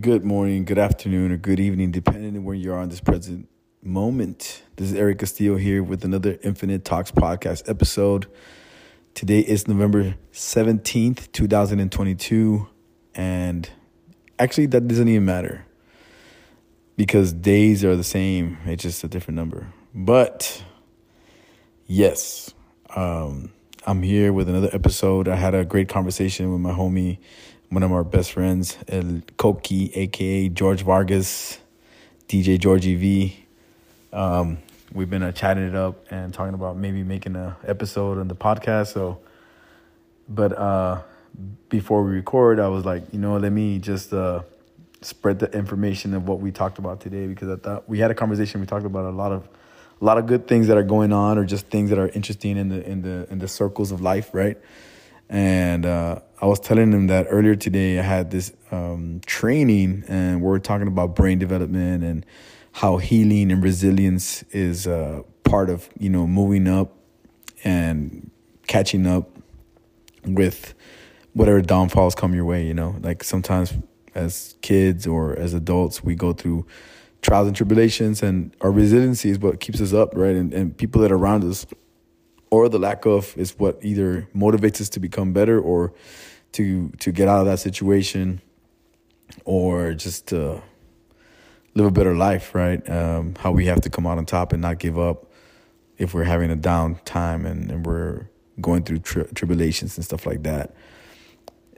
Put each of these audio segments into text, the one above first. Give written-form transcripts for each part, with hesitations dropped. Good morning, good afternoon, or good evening, depending on where you are in this present moment. This is Eric Castillo here with another Infinite Talks Podcast episode. Today is November 17th, 2022, and actually that doesn't even matter because days are the same. It's just a different number. But yes, I'm here with another episode. I had a great conversation with my homie, one of our best friends, El Cokí, a.k.a. George Vargas, DJ Georgie V. We've been chatting it up and talking about maybe making an episode on the podcast. But before we record, I was like, let me just spread the information of what we talked about today, because I thought we had a conversation. We talked about a lot of good things that are going on, or just things that are interesting in the circles of life, right? And I was telling him that earlier today I had this training, and we're talking about brain development and how healing and resilience is part of, moving up and catching up with whatever downfalls come your way. Like sometimes as kids or as adults, we go through trials and tribulations, and our resiliency is what keeps us up, right? And people that are around us, or the lack of, is what either motivates us to become better or to get out of that situation, or just to live a better life, right? How we have to come out on top and not give up if we're having a down time and we're going through tribulations and stuff like that.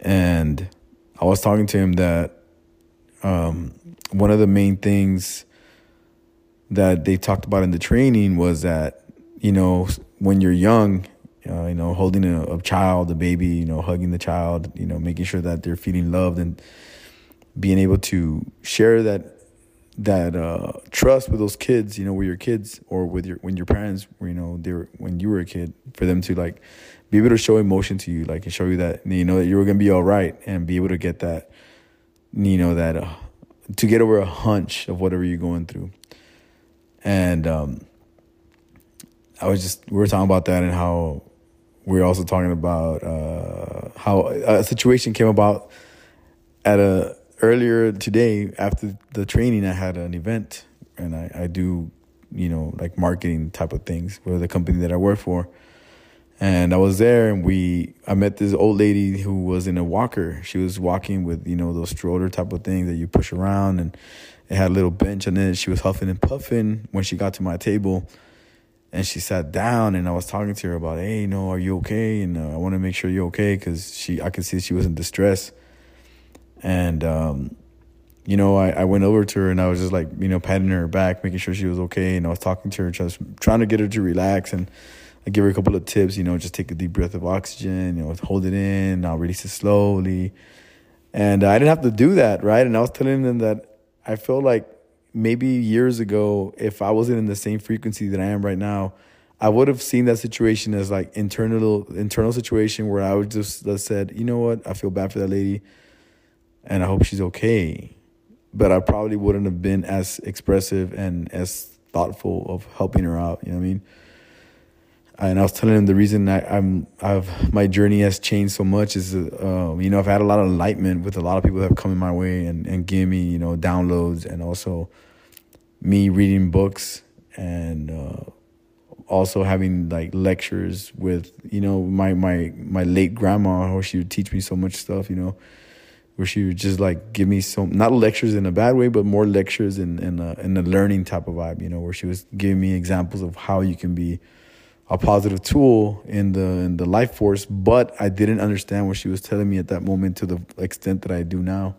And I was talking to him that one of the main things that they talked about in the training was that, when you're young, holding a child, a baby, hugging the child, making sure that they're feeling loved and being able to share that trust with those kids, with your kids, or when your parents, when you were a kid, for them to like be able to show emotion to you, like, and show you that, that you were going to be all right, and be able to get that, to get over a hunch of whatever you're going through. And, we were talking about that, and how we were also talking about how a situation came about earlier today after the training. I had an event, and I do, like marketing type of things for the company that I work for. And I was there, and I met this old lady who was in a walker. She was walking with, those stroller type of things that you push around, and it had a little bench on it. She was huffing and puffing when she got to my table. And she sat down, and I was talking to her about, hey, are you okay? And I want to make sure you're okay, because I could see she was in distress. And, I went over to her, and I was just like, patting her back, making sure she was okay. And I was talking to her, just trying to get her to relax. And I give her a couple of tips, just take a deep breath of oxygen, hold it in, I'll release it slowly. And I didn't have to do that, right? And I was telling them that I feel like, maybe years ago, if I wasn't in the same frequency that I am right now, I would have seen that situation as like internal situation, where I would just said, you know what, I feel bad for that lady, and I hope she's okay. But I probably wouldn't have been as expressive and as thoughtful of helping her out. You know what I mean? And I was telling him the reason my journey has changed so much is, I've had a lot of enlightenment with a lot of people that have come in my way and give me, downloads, and also me reading books, and also having like lectures with, my late grandma, where she would teach me so much stuff, where she would just like give me some, not lectures in a bad way, but more lectures in a learning type of vibe, where she was giving me examples of how you can be a positive tool in the life force. But I didn't understand what she was telling me at that moment to the extent that I do now.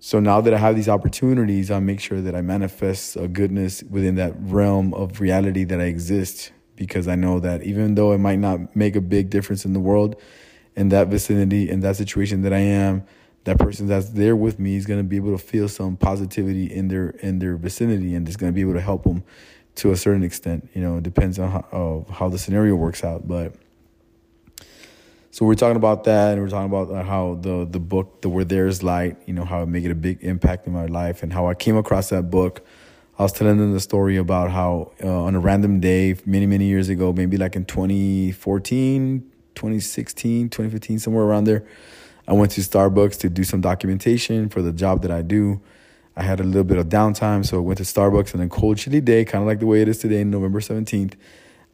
So now that I have these opportunities, I make sure that I manifest a goodness within that realm of reality that I exist, because I know that even though it might not make a big difference in the world, in that vicinity, in that situation that I am, that person that's there with me is going to be able to feel some positivity in their vicinity, and it's going to be able to help them to a certain extent. It depends on how the scenario works out. But so we're talking about that, and we're talking about how the book, Where There Is Light, how it made a big impact in my life, and how I came across that book. I was telling them the story about how on a random day, many, many years ago, maybe like in 2014, 2016, 2015, somewhere around there, I went to Starbucks to do some documentation for the job that I do. I had a little bit of downtime, so I went to Starbucks on a cold, chilly day, kind of like the way it is today, November 17th.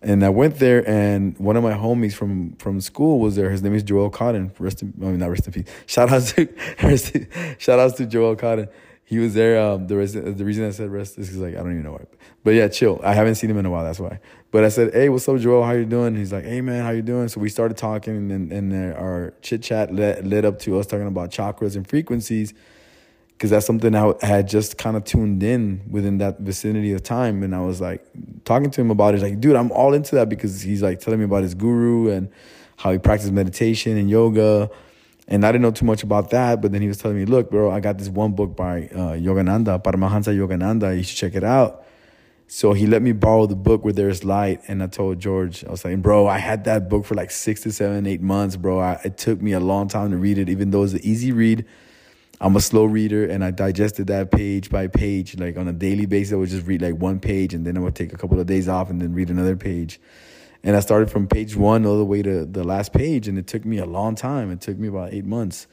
And I went there, and one of my homies from school was there. His name is Joel Cotton. Not rest in peace. Shout outs to Joel Cotton. He was there. The reason I said rest is because, like, I don't even know why. But yeah, chill. I haven't seen him in a while. That's why. But I said, hey, what's up, Joel? How you doing? He's like, hey, man, how you doing? So we started talking, and our chit chat led up to us talking about chakras and frequencies, because that's something I had just kind of tuned in within that vicinity of time. And I was like talking to him about it. He's like, dude, I'm all into that, because he's like telling me about his guru and how he practiced meditation and yoga. And I didn't know too much about that, but then he was telling me, look, bro, I got this one book by Yogananda, Paramahansa Yogananda. You should check it out. So he let me borrow the book Where There Is Light. And I told George, I was like, bro, I had that book for like 6 to 7, 8 months, bro. It took me a long time to read it, even though it's an easy read. I'm a slow reader, and I digested that page by page. Like on a daily basis, I would just read like one page, and then I would take a couple of days off and then read another page. And I started from page one all the way to the last page, and it took me a long time. It took me about 8 months.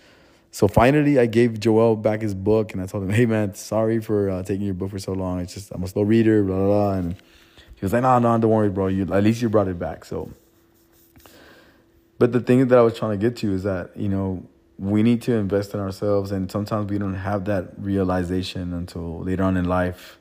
So finally, I gave Joel back his book, and I told him, hey, man, sorry for taking your book for so long. It's just, I'm a slow reader, blah, blah, blah. And he was like, no, don't worry, bro. At least you brought it back. So, but the thing that I was trying to get to is that, you know, we need to invest in ourselves, and sometimes we don't have that realization until later on in life.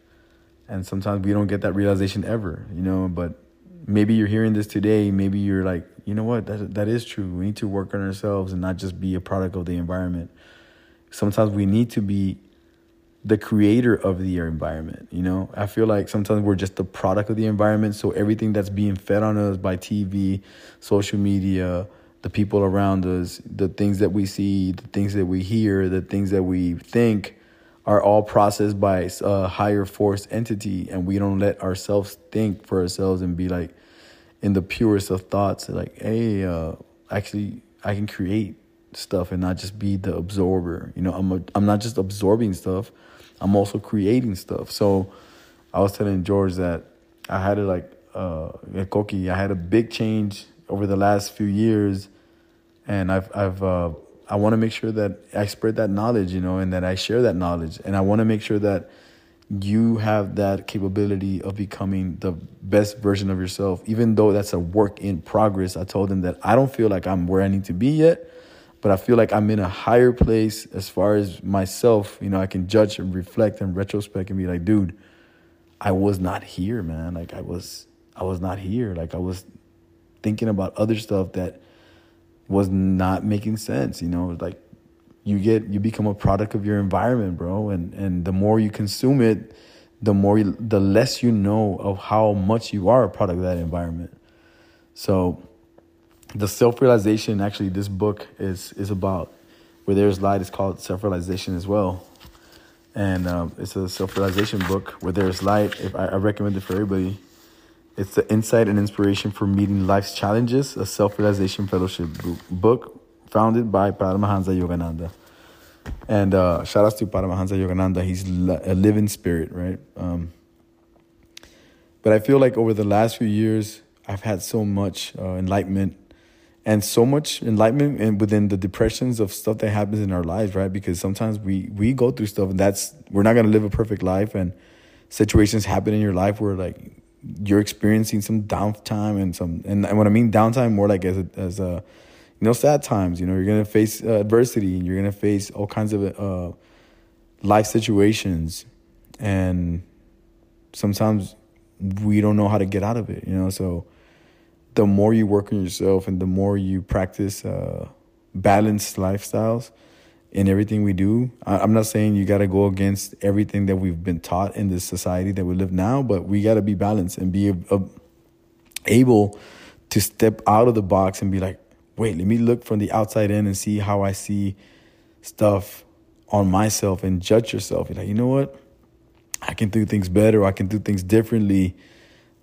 And sometimes we don't get that realization ever, you know, but maybe you're hearing this today. Maybe you're like, you know what, that is true. We need to work on ourselves and not just be a product of the environment. Sometimes we need to be the creator of the environment, you know. I feel like sometimes we're just the product of the environment. So everything that's being fed on us by TV, social media, the people around us, the things that we see, the things that we hear, the things that we think are all processed by a higher force entity, and we don't let ourselves think for ourselves and be like in the purest of thoughts, like, hey, actually, I can create stuff and not just be the absorber. You know, I'm not just absorbing stuff, I'm also creating stuff. So I was telling George that I had El Cokí, I had a big change over the last few years, and I want to make sure that I spread that knowledge, you know, and that I share that knowledge. And I want to make sure that you have that capability of becoming the best version of yourself, even though that's a work in progress. I told them that I don't feel like I'm where I need to be yet, but I feel like I'm in a higher place as far as myself. You know, I can judge and reflect and retrospect and be like, dude, I was not here, man. Like I was not here. Like I was thinking about other stuff that was not making sense, you know. Like you become a product of your environment, bro. And the more you consume it, the less you know of how much you are a product of that environment. So the self-realization, actually, this book is about Where There's Light. It's called Self-Realization as well. And it's a self-realization book, Where There's Light. I recommend it for everybody. It's the insight and inspiration for meeting life's challenges, a self-realization fellowship book founded by Paramahansa Yogananda. And shout outs to Paramahansa Yogananda. He's a living spirit, right? But I feel like over the last few years, I've had so much enlightenment, and so much enlightenment and within the depressions of stuff that happens in our lives, right? Because sometimes we go through stuff, and we're not going to live a perfect life, and situations happen in your life where, like, you're experiencing some downtime and when I mean downtime, more like as a, you know, sad times. You know, you're going to face adversity, and you're going to face all kinds of life situations. And sometimes we don't know how to get out of it, you know. So the more you work on yourself, and the more you practice balanced lifestyles in everything we do. I'm not saying you got to go against everything that we've been taught in this society that we live now, but we got to be balanced and be able to step out of the box and be like, wait, let me look from the outside in and see how I see stuff on myself, and judge yourself. You're like, you know what? I can do things better. I can do things differently.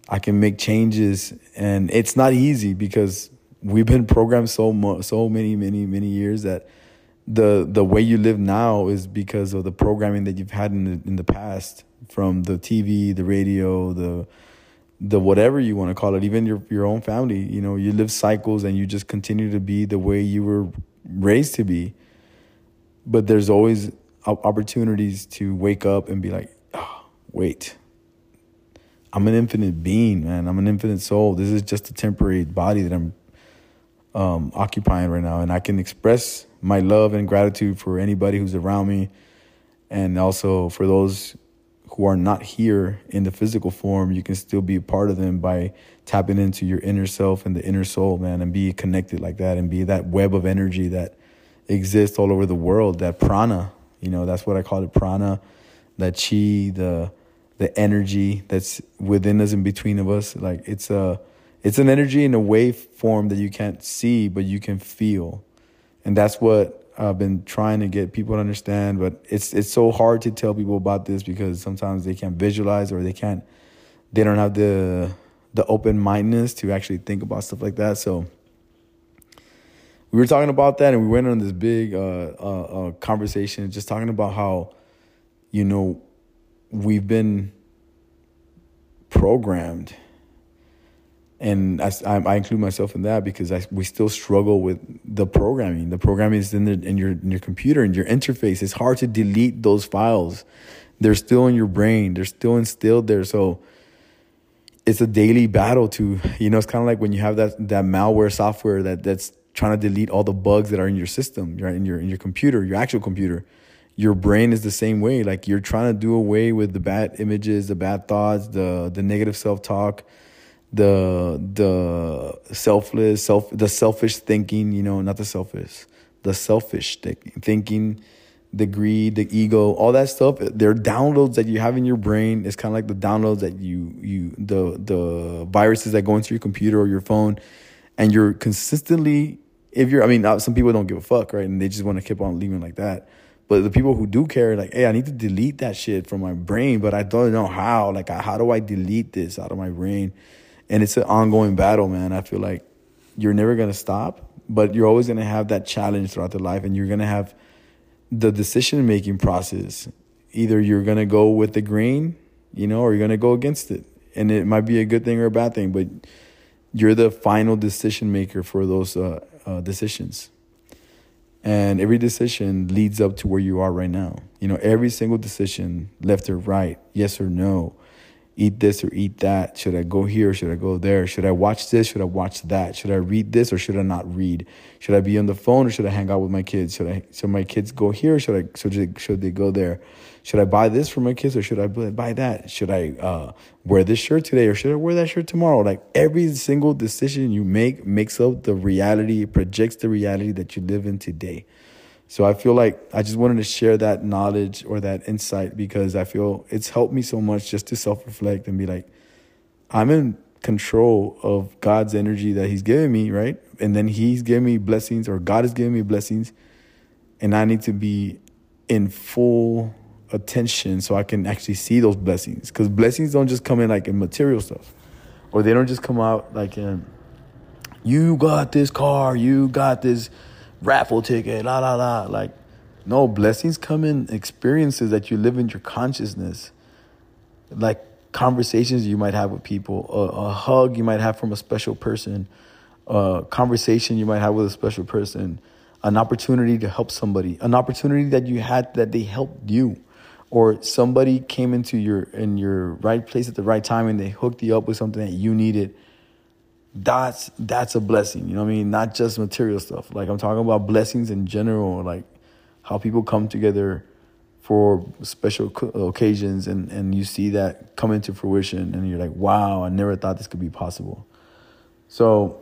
I can make changes. And it's not easy, because we've been programmed so many, many, many years that the way you live now is because of the programming that you've had in the past, from the TV, the radio, the whatever you want to call it, even your own family. You know, you live cycles, and you just continue to be the way you were raised to be. But there's always opportunities to wake up and be like, oh, wait, I'm an infinite being, man. I'm an infinite soul. This is just a temporary body that I'm occupying right now. And I can express my love and gratitude for anybody who's around me. And also for those who are not here in the physical form, you can still be a part of them by tapping into your inner self and the inner soul, man, and be connected like that and be that web of energy that exists all over the world, that prana. You know, that's what I call it, prana, that chi, the energy that's within us and between of us. Like it's an energy in a wave form that you can't see, but you can feel. And that's what I've been trying to get people to understand, but it's so hard to tell people about this because sometimes they can't visualize or they don't have the open-mindedness to actually think about stuff like that. So we were talking about that, and we went on this big conversation just talking about how, you know, we've been programmed. And I include myself in that because we still struggle with the programming. The programming is in your computer, in your interface. It's hard to delete those files. They're still in your brain. They're still instilled there. So it's a daily battle to, you know, it's kind of like when you have that malware software that's trying to delete all the bugs that are in your system, right? In your computer, your actual computer. Your brain is the same way. Like you're trying to do away with the bad images, the bad thoughts, the negative self-talk, the selfish thinking, you know, not the selfish, the selfish thinking, the greed, the ego, all that stuff. They're downloads that you have in your brain. It's kind of like the downloads that the viruses that go into your computer or your phone, and you're consistently, some people don't give a fuck, right? And they just want to keep on leaving like that. But the people who do care, like, hey, I need to delete that shit from my brain, but I don't know how. Like, how do I delete this out of my brain? And it's an ongoing battle, man. I feel like you're never going to stop, but you're always going to have that challenge throughout the life, and you're going to have the decision-making process. Either you're going to go with the grain, you know, or you're going to go against it. And it might be a good thing or a bad thing, but you're the final decision-maker for those decisions. And every decision leads up to where you are right now. You know, every single decision, left or right, yes or no, eat this or eat that. Should I go here or should I go there? Should I watch this? Should I watch that? Should I read this or should I not read? Should I be on the phone or should I hang out with my kids? Should my kids go here or should they go there? Should I buy this for my kids or should I buy that? Should I wear this shirt today or should I wear that shirt tomorrow? Like every single decision you make makes up the reality, projects the reality that you live in today. So I feel like I just wanted to share that knowledge or that insight because I feel it's helped me so much just to self-reflect and be like, I'm in control of God's energy that he's giving me, right? And then he's giving me blessings, or God is giving me blessings, and I need to be in full attention so I can actually see those blessings, because blessings don't just come in like in material stuff, or they don't just come out like in, you got this car, you got this raffle ticket, la la la. Like, no, blessings come in experiences that you live in your consciousness, like conversations you might have with people, a hug you might have from a special person, a conversation you might have with a special person, an opportunity to help somebody, an opportunity that you had that they helped you, or somebody came into your right place at the right time and they hooked you up with something that you needed. That's a blessing, you know what I mean? Not just material stuff. Like, I'm talking about blessings in general, like how people come together for special occasions and you see that come into fruition and you're like, wow, I never thought this could be possible. So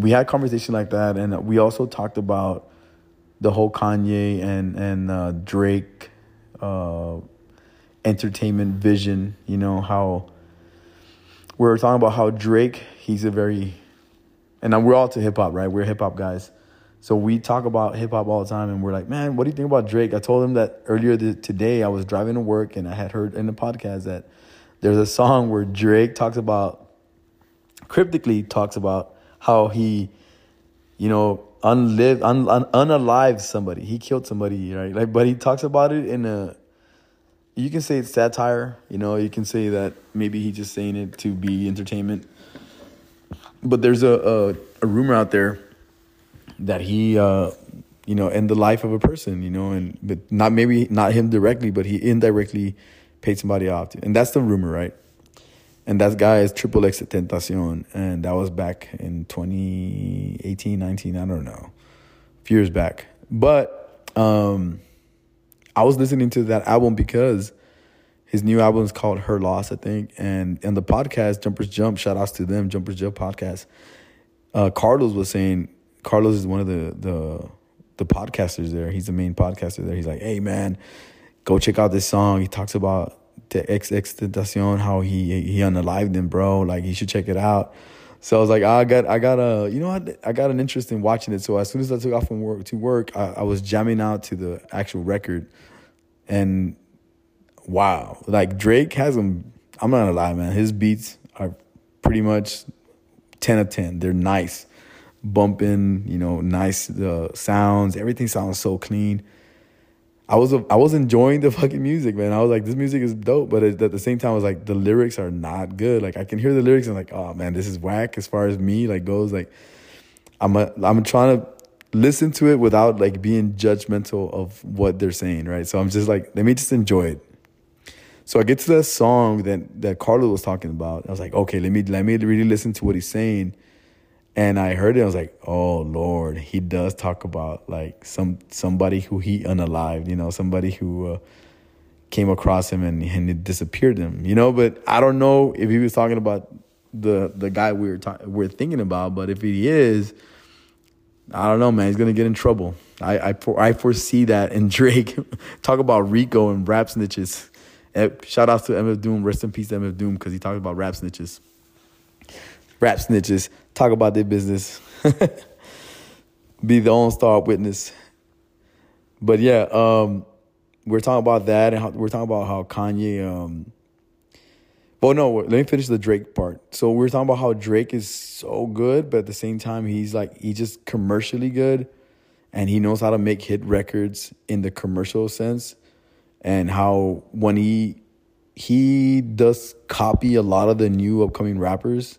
we had a conversation like that, and we also talked about the whole Kanye and Drake entertainment vision, you know, how we were talking about how Drake, and we're all to hip-hop, right? We're hip-hop guys. So we talk about hip-hop all the time, and we're like, man, what do you think about Drake? I told him that earlier today I was driving to work, and I had heard in the podcast that there's a song where Drake cryptically talks about how he, you know, unalived somebody. He killed somebody, right? Like, but he talks about it in a, you can say it's satire, you know, you can say that maybe he's just saying it to be entertainment. But there's a rumor out there that he you know, end the life of a person, you know, and but not maybe not him directly, but he indirectly paid somebody off. And that's the rumor, right? And that guy is XXXTentacion, and that was back in 2018, 19, I don't know, a few years back. But I was listening to that album because his new album is called Her Loss, I think. And the podcast, Jumpers Jump, shout outs to them, Jumpers Jump podcast. Carlos was saying, Carlos is one of the podcasters there. He's the main podcaster there. He's like, hey, man, go check out this song. He talks about the XXXTentacion, how he unalived him, bro. Like, you should check it out. So I was like, I got an interest in watching it. So as soon as I took off from work, I was jamming out to the actual record. And wow, like Drake has them. I'm not gonna lie, man. His beats are pretty much 10 of 10. They're nice, bumping, you know, nice sounds. Everything sounds so clean. I was enjoying the fucking music, man. I was like, this music is dope, but at the same time, I was like, the lyrics are not good. Like, I can hear the lyrics and like, oh man, this is whack as far as me like goes. Like, I'm trying to listen to it without like being judgmental of what they're saying, right? So I'm just like, let me just enjoy it. So I get to that song that Carlos was talking about. I was like, okay, let me really listen to what he's saying. And I heard it. I was like, "Oh Lord, he does talk about like somebody who he unalived, you know, somebody who came across him and it disappeared him, you know." But I don't know if he was talking about the guy we're thinking about. But if he is, I don't know, man. He's gonna get in trouble. I foresee that. And Drake, talk about Rico and rap snitches. Shout outs to MF Doom. Rest in peace, to MF Doom, because he talked about rap snitches. Rap snitches talk about their business. Be the on-star witness. But yeah, we're talking about that, and we're talking about how Kanye. Well, no, let me finish the Drake part. So we're talking about how Drake is so good, but at the same time, he's like he just commercially good, and he knows how to make hit records in the commercial sense, and how when he does copy a lot of the new upcoming rappers.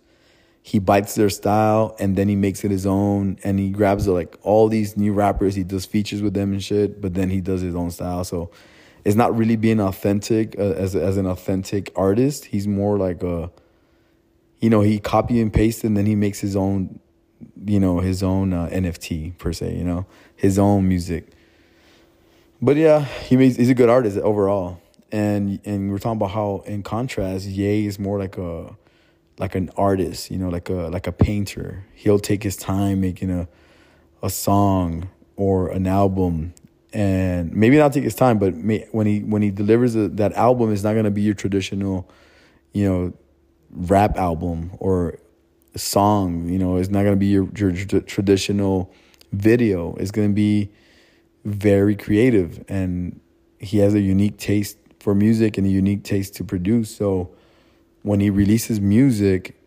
He bites their style and then he makes it his own and he grabs like all these new rappers. He does features with them and shit, but then he does his own style. So it's not really being authentic as an authentic artist. He's more like a, you know, he copy and pastes and then he makes his own, you know, his own NFT per se, you know, his own music. But yeah, he's a good artist overall. And we're talking about how in contrast, Ye is more like a, like an artist, you know, like a painter. He'll take his time making a song or an album, and maybe not take his time, but when he delivers that album, it's not gonna be your traditional, you know, rap album or song. You know, it's not gonna be your traditional video. It's gonna be very creative, and he has a unique taste for music and a unique taste to produce. So when he releases music,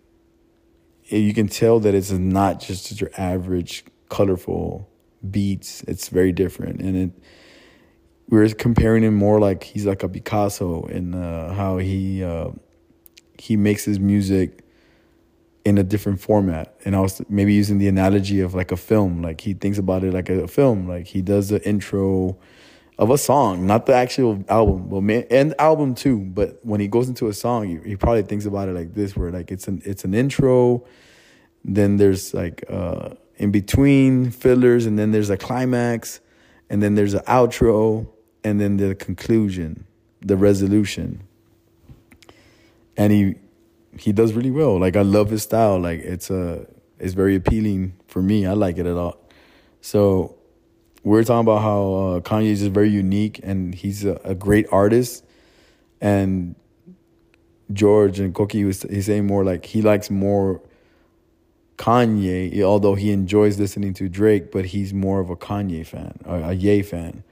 you can tell that it's not just your average colorful beats. It's very different. And we're comparing him more like he's like a Picasso in how he makes his music in a different format. And I was maybe using the analogy of like a film. Like he thinks about it like a film. Like he does the intro of a song, not the actual album, but and album too. But when he goes into a song, he probably thinks about it like this, where like it's an intro, then there's like in between fillers, and then there's a climax, and then there's an outro, and then the conclusion, the resolution. And he does really well. Like I love his style. Like it's very appealing for me. I like it a lot. So we're talking about how Kanye is just very unique and he's a great artist. And George and Cokí he's saying more like he likes more Kanye, although he enjoys listening to Drake, but he's more of a Kanye fan, a Ye fan,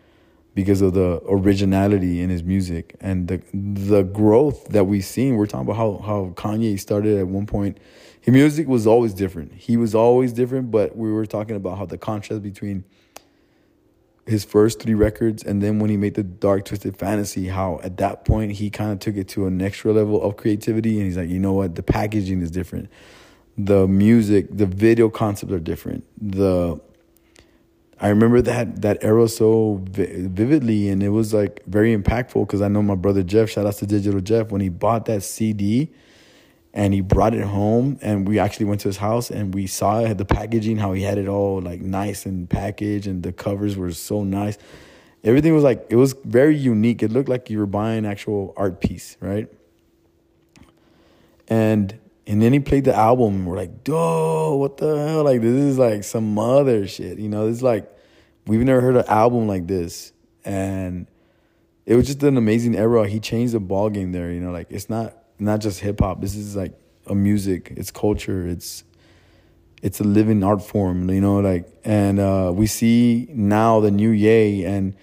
because of the originality in his music and the growth that we've seen. We're talking about how Kanye started at one point. His music was always different. He was always different, but we were talking about how the contrast between his first three records, and then when he made the Dark Twisted Fantasy, how at that point he kind of took it to an extra level of creativity, and he's like, you know what, the packaging is different, the music, the video concepts are different, the I remember that era so vividly, and it was like very impactful because I know my brother Jeff, shout out to Digital Jeff, when he bought that CD and he brought it home, and we actually went to his house and we saw it, the packaging, how he had it all like nice and packaged, and the covers were so nice. Everything was like, it was very unique. It looked like you were buying an actual art piece, right? And then he played the album. We're like, duh, what the hell? Like, this is like some other shit. You know, it's like, we've never heard an album like this. And it was just an amazing era. He changed the ball game there. You know, like, it's not just hip hop. This is like a music. It's culture. It's a living art form, you know, like, and we see now the new Ye, and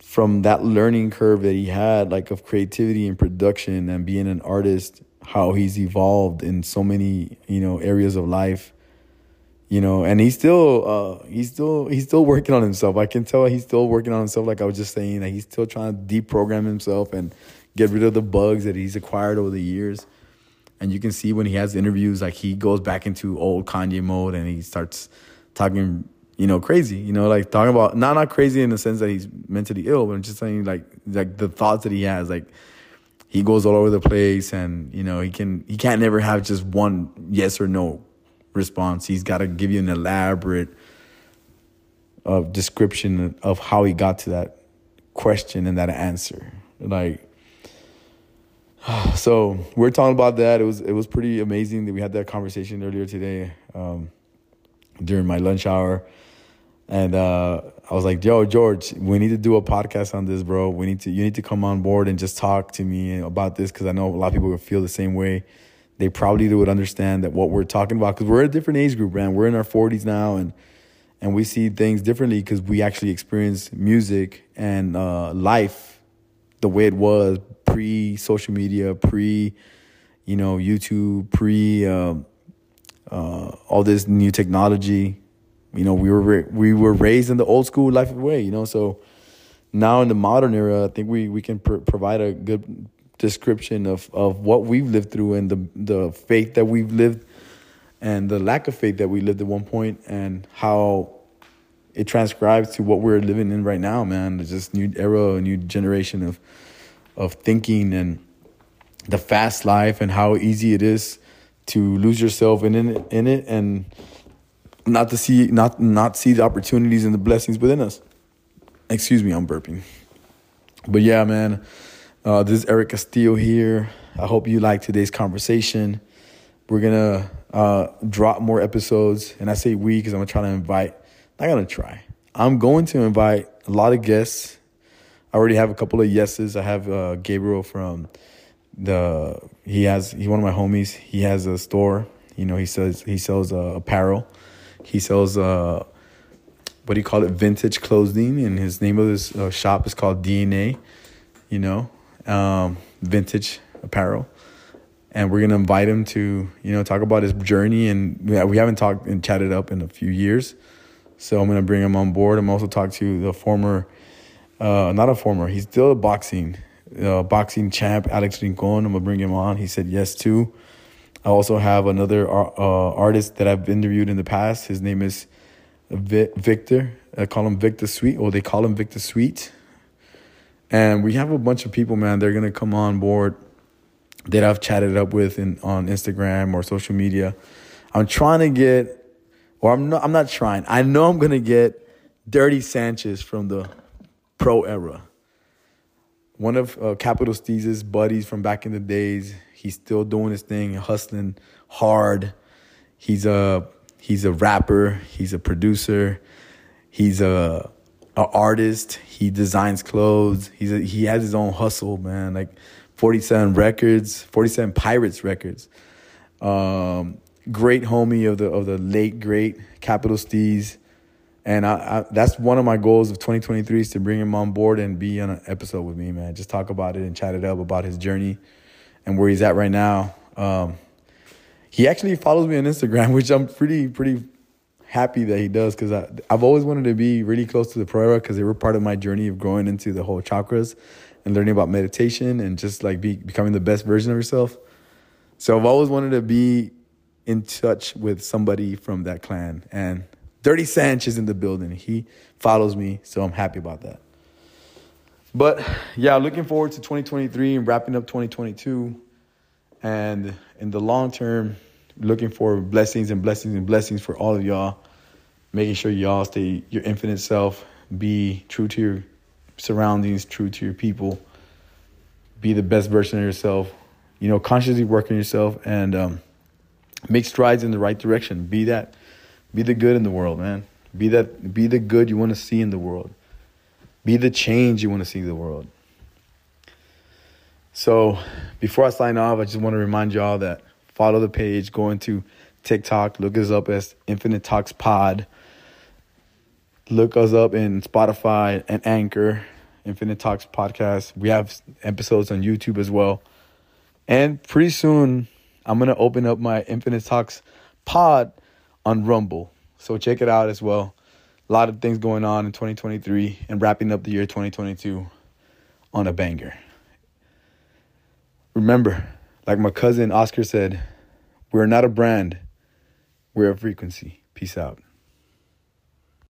from that learning curve that he had, like, of creativity and production and being an artist, how he's evolved in so many, you know, areas of life, you know, and he's still working on himself. I can tell he's still working on himself. Like I was just saying, like, he's still trying to deprogram himself and get rid of the bugs that he's acquired over the years. And you can see when he has interviews, like, he goes back into old Kanye mode and he starts talking, you know, crazy, you know, like talking about not crazy in the sense that he's mentally ill, but I'm just saying like the thoughts that he has, like, he goes all over the place, and, you know, he can't never have just one yes or no response. He's got to give you an elaborate description of how he got to that question and that answer, like. So we're talking about that. It was pretty amazing that we had that conversation earlier today during my lunch hour. And I was like, yo, George, we need to do a podcast on this, bro. You need to come on board and just talk to me about this, because I know a lot of people would feel the same way. They probably would understand that what we're talking about, because we're a different age group, man. We're in our 40s now, and we see things differently because we actually experience music and life the way it was pre-social media, YouTube, all this new technology. You know, we were raised in the old school life way, you know. So now in the modern era, I think we can provide a good description of what we've lived through, and the faith that we've lived, and the lack of faith that we lived at one point, and how it transcribes to what we're living in right now, man. There's this new era, a new generation of thinking, and the fast life, and how easy it is to lose yourself in it and not see the opportunities and the blessings within us. Excuse me, I'm burping. But yeah, man, this is Eric Castillo here. I hope you liked today's conversation. We're gonna drop more episodes, and I say we because I'm going to invite a lot of guests. I already have a couple of yeses. I have Gabriel from he's one of my homies. He has a store. You know, he sells apparel. He sells vintage clothing, and his name of his shop is called DNA. You know, vintage apparel, and we're gonna invite him to, you know, talk about his journey, and we haven't talked and chatted up in a few years, so I'm gonna bring him on board. I'm also talking to the former. He's still a boxing champ, Alex Rincon. I'm going to bring him on. He said yes, too. I also have another artist that I've interviewed in the past. His name is Victor. I call him Victor Sweet, or they call him Victor Sweet. And we have a bunch of people, man. They're going to come on board that I've chatted up with on Instagram or social media. I know I'm going to get Dirty Sanchez from the Pro Era. One of Capital Steez's buddies from back in the days. He's still doing his thing, hustling hard. He's a rapper. He's a producer. He's a artist. He designs clothes. He has his own hustle, man. Like 47 Pirates Records. Great homie of the late great Capital Steez. And that's one of my goals of 2023 is to bring him on board and be on an episode with me, man. Just talk about it and chat it up about his journey and where he's at right now. He actually follows me on Instagram, which I'm pretty happy that he does, because I've always wanted to be really close to the Pro Era, because they were part of my journey of growing into the whole chakras and learning about meditation and just like becoming the best version of yourself. So I've always wanted to be in touch with somebody from that clan, and Dirty Sanchez in the building. He follows me, so I'm happy about that. But, yeah, looking forward to 2023 and wrapping up 2022. And in the long term, looking for blessings and blessings and blessings for all of y'all. Making sure y'all stay your infinite self. Be true to your surroundings, true to your people. Be the best version of yourself. You know, consciously work on yourself and make strides in the right direction. Be that. Be the good in the world, man. Be that. Be the good you want to see in the world. Be the change you want to see in the world. So before I sign off, I just want to remind y'all that follow the page, go into TikTok, look us up as Infinite Talks Pod. Look us up in Spotify and Anchor, Infinite Talks Podcast. We have episodes on YouTube as well. And pretty soon, I'm going to open up my Infinite Talks Pod on Rumble. So check it out as well. A lot of things going on in 2023 and wrapping up the year 2022 on a banger. Remember, like my cousin Oscar said, we're not a brand, we're a frequency. Peace out.